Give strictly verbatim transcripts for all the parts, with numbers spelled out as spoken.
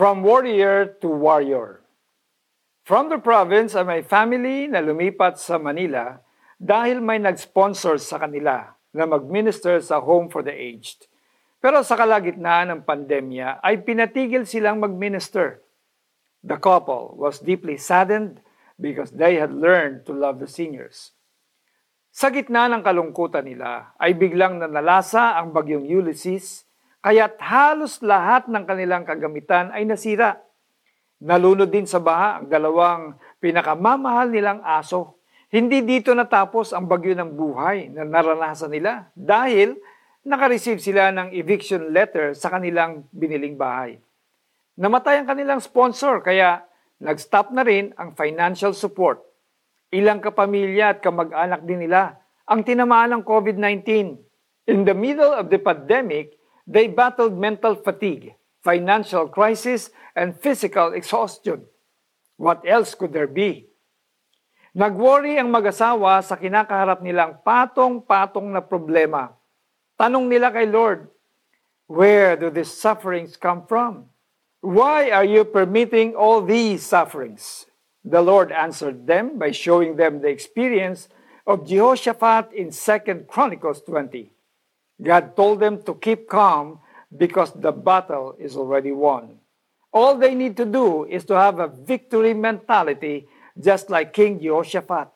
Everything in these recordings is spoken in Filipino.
from warrior to warrior. From the province ay may family na lumipat sa Manila dahil may nag-sponsor sa kanila na mag-minister sa Home for the Aged. Pero sa kalagitnaan ng pandemya ay pinatigil silang mag-minister. The couple was deeply saddened because they had learned to love the seniors. Sa gitna ng kalungkutan nila ay biglang nanalasa ang bagyong Ulysses, kaya't halos lahat ng kanilang kagamitan ay nasira. Nalunod din sa baha ang dalawang pinakamamahal nilang aso. Hindi dito natapos ang bagyo ng buhay na naranasan nila dahil nakareceive sila ng eviction letter sa kanilang biniling bahay. Namatay ang kanilang sponsor kaya nag-stop na rin ang financial support. Ilang kapamilya at kamag-anak din nila ang tinamaan ng COVID nineteen. In the middle of the pandemic, they battled mental fatigue, financial crisis, and physical exhaustion. What else could there be? Nag-worry ang mag-asawa sa kinakaharap nilang patong-patong na problema. Tanong nila kay Lord, where do these sufferings come from? Why are you permitting all these sufferings? The Lord answered them by showing them the experience of Jehoshaphat in Second Chronicles twenty. God told them to keep calm because the battle is already won. All they need to do is to have a victory mentality, just like King Jehoshaphat.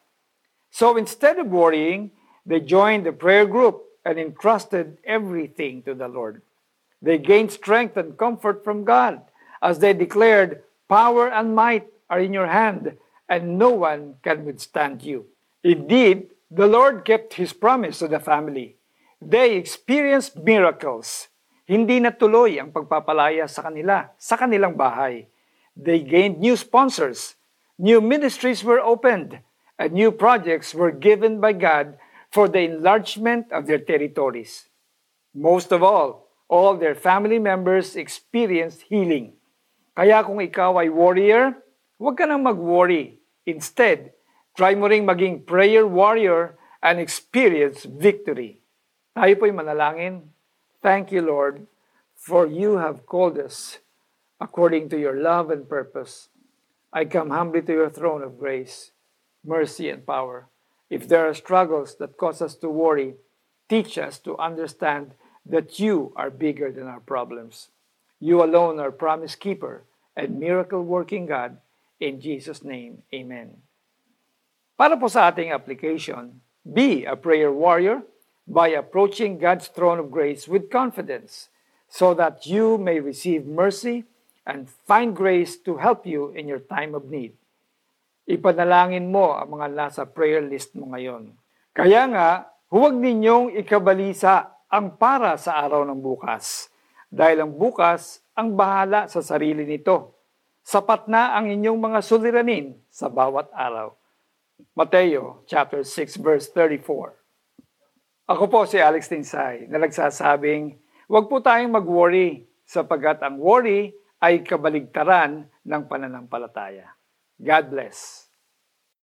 So instead of worrying, they joined the prayer group and entrusted everything to the Lord. They gained strength and comfort from God as they declared, power and might are in your hand, and no one can withstand you. Indeed, the Lord kept His promise to the family. They experienced miracles. Hindi natuloy ang pagpapalaya sa kanila, sa kanilang bahay. They gained new sponsors. New ministries were opened, and new projects were given by God for the enlargement of their territories. Most of all, all their family members experienced healing. Kaya kung ikaw ay warrior, huwag ka nang mag-worry. Instead, try mo ring maging prayer warrior and experience victory. Tayo po'y manalangin. Thank you, Lord, for you have called us according to your love and purpose. I come humbly to your throne of grace, mercy, and power. If there are struggles that cause us to worry, teach us to understand that you are bigger than our problems. You alone are promise keeper and miracle-working God. In Jesus' name, amen. Para po sa ating application, be a prayer warrior by approaching God's throne of grace with confidence so that you may receive mercy and find grace to help you in your time of need. Ipanalangin mo ang mga nasa prayer list mo ngayon. Kaya nga, huwag ninyong ikabalisa ang para sa araw ng bukas dahil ang bukas ang bahala sa sarili nito. Sapat na ang inyong mga suliranin sa bawat araw. Mateo chapter six verse thirty-four. Ako po si Alex Tinsay na nagsasabing, huwag po tayong mag-worry sapagkat ang worry ay kabaligtaran ng pananampalataya. God bless.